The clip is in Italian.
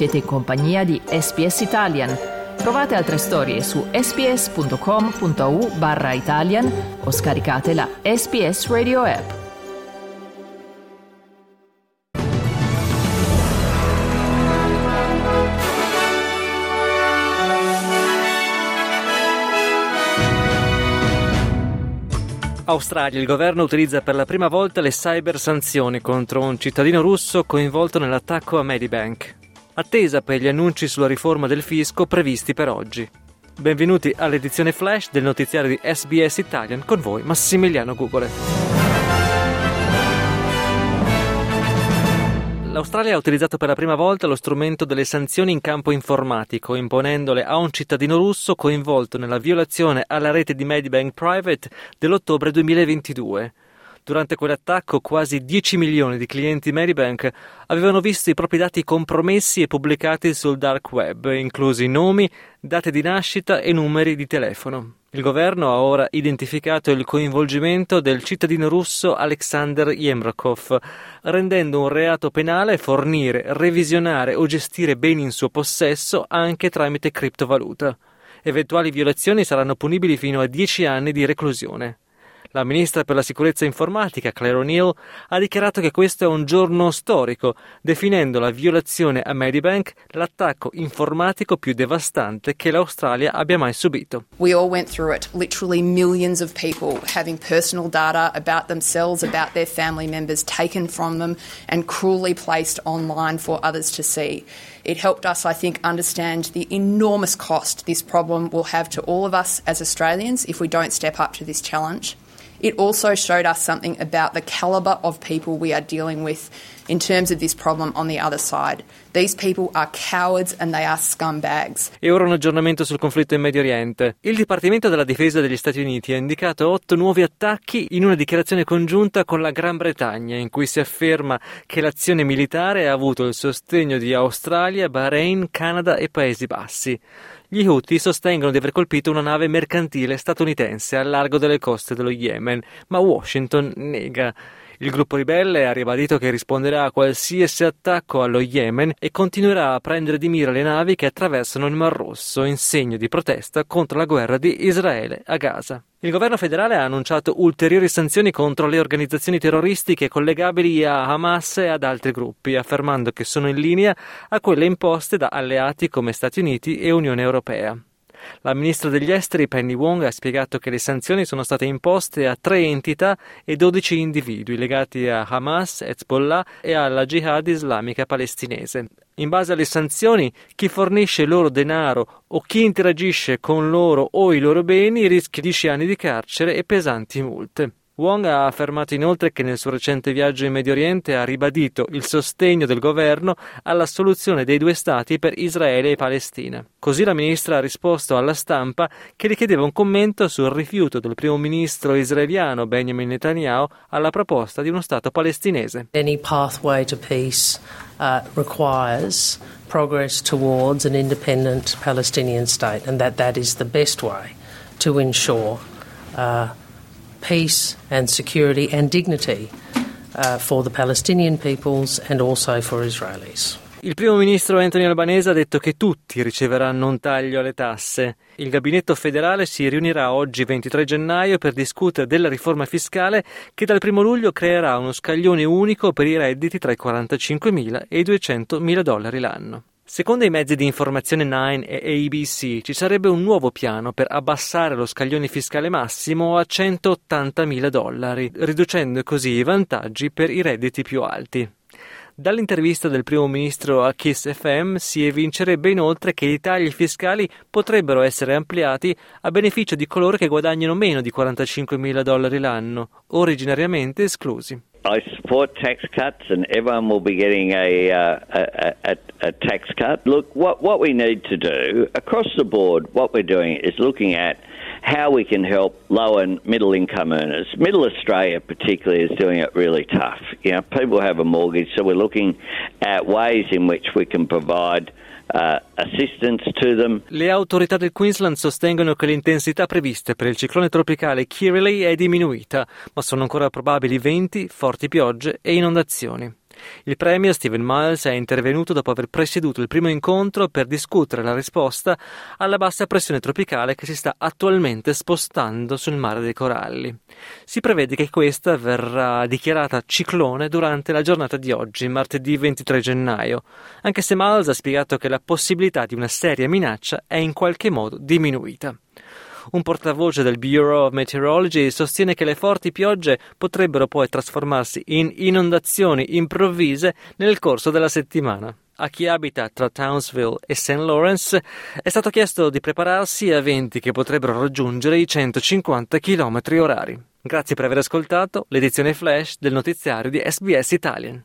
Siete in compagnia di SPS Italian. Trovate altre storie su sps.com.au/Italian o scaricate la SPS Radio app. Australia, il governo utilizza per la prima volta le cyber sanzioni contro un cittadino russo coinvolto nell'attacco a Medibank. Attesa per gli annunci sulla riforma del fisco previsti per oggi. Benvenuti all'edizione flash del notiziario di SBS Italian, con voi Massimiliano Gugole. L'Australia ha utilizzato per la prima volta lo strumento delle sanzioni in campo informatico, imponendole a un cittadino russo coinvolto nella violazione alla rete di Medibank Private dell'ottobre 2022. Durante quell'attacco quasi 10 milioni di clienti Medibank avevano visto i propri dati compromessi e pubblicati sul dark web, inclusi nomi, date di nascita e numeri di telefono. Il governo ha ora identificato il coinvolgimento del cittadino russo Alexander Yemrakov, rendendo un reato penale fornire, revisionare o gestire beni in suo possesso anche tramite criptovaluta. Eventuali violazioni saranno punibili fino a 10 anni di reclusione. La ministra per la sicurezza informatica, Clare O'Neil, ha dichiarato che questo è un giorno storico, definendo la violazione a Medibank l'attacco informatico più devastante che l'Australia abbia mai subito. We all went through it, literally millions of people having personal data about themselves, about their family members taken from them and cruelly placed online for others to see. It helped us, I think, understand the enormous cost this problem will have to all of us as Australians if we don't step up to this challenge. It also showed us something about the calibre of people we are dealing with in terms of this problem on the other side. These people are cowards and they are scumbags. E ora un aggiornamento sul conflitto in Medio Oriente. Il Dipartimento della Difesa degli Stati Uniti ha indicato 8 nuovi attacchi in una dichiarazione congiunta con la Gran Bretagna, in cui si afferma che l'azione militare ha avuto il sostegno di Australia, Bahrain, Canada e Paesi Bassi. Gli Houthi sostengono di aver colpito una nave mercantile statunitense al largo delle coste dello Yemen, ma Washington nega. Il gruppo ribelle ha ribadito che risponderà a qualsiasi attacco allo Yemen e continuerà a prendere di mira le navi che attraversano il Mar Rosso in segno di protesta contro la guerra di Israele a Gaza. Il governo federale ha annunciato ulteriori sanzioni contro le organizzazioni terroristiche collegabili a Hamas e ad altri gruppi, affermando che sono in linea a quelle imposte da alleati come Stati Uniti e Unione Europea. La ministra degli esteri Penny Wong ha spiegato che le sanzioni sono state imposte a 3 entità e 12 individui legati a Hamas, Hezbollah e alla Jihad islamica palestinese. In base alle sanzioni, chi fornisce loro denaro o chi interagisce con loro o i loro beni rischia 10 anni di carcere e pesanti multe. Wong ha affermato inoltre che nel suo recente viaggio in Medio Oriente ha ribadito il sostegno del governo alla soluzione dei 2 stati per Israele e Palestina. Così la ministra ha risposto alla stampa che richiedeva un commento sul rifiuto del primo ministro israeliano Benjamin Netanyahu alla proposta di uno stato palestinese. Any pathway to peace requires progress towards an independent Palestinian state, and that is the best way to ensure peace and security and dignity for the Palestinian peoples and also for Israelis. Il primo ministro Anthony Albanese ha detto che tutti riceveranno un taglio alle tasse. Il gabinetto federale si riunirà oggi 23 gennaio per discutere della riforma fiscale che dal 1 luglio creerà uno scaglione unico per i redditi tra i $45,000 e i $200,000 l'anno. Secondo i mezzi di informazione Nine e ABC ci sarebbe un nuovo piano per abbassare lo scaglione fiscale massimo a $180,000, riducendo così i vantaggi per i redditi più alti. Dall'intervista del primo ministro a Kiss FM si evincerebbe inoltre che i tagli fiscali potrebbero essere ampliati a beneficio di coloro che guadagnano meno di $45,000 l'anno, originariamente esclusi. I support tax cuts, and everyone will be getting a tax cut. Look, what we need to do across the board, what we're doing is looking at how we can help low and middle income earners. Middle Australia particularly is doing it really tough. You know, people have a mortgage, so we're looking at ways in which we can provide assistance to them. Le autorità del Queensland sostengono che l'intensità prevista per il ciclone tropicale Kirrily è diminuita, ma sono ancora probabili venti, forti piogge e inondazioni. Il premier Steven Miles è intervenuto dopo aver presieduto il primo incontro per discutere la risposta alla bassa pressione tropicale che si sta attualmente spostando sul mare dei Coralli. Si prevede che questa verrà dichiarata ciclone durante la giornata di oggi, martedì 23 gennaio, anche se Miles ha spiegato che la possibilità di una seria minaccia è in qualche modo diminuita. Un portavoce del Bureau of Meteorology sostiene che le forti piogge potrebbero poi trasformarsi in inondazioni improvvise nel corso della settimana. A chi abita tra Townsville e St. Lawrence è stato chiesto di prepararsi a venti che potrebbero raggiungere i 150 km/h. Grazie per aver ascoltato l'edizione flash del notiziario di SBS Italian.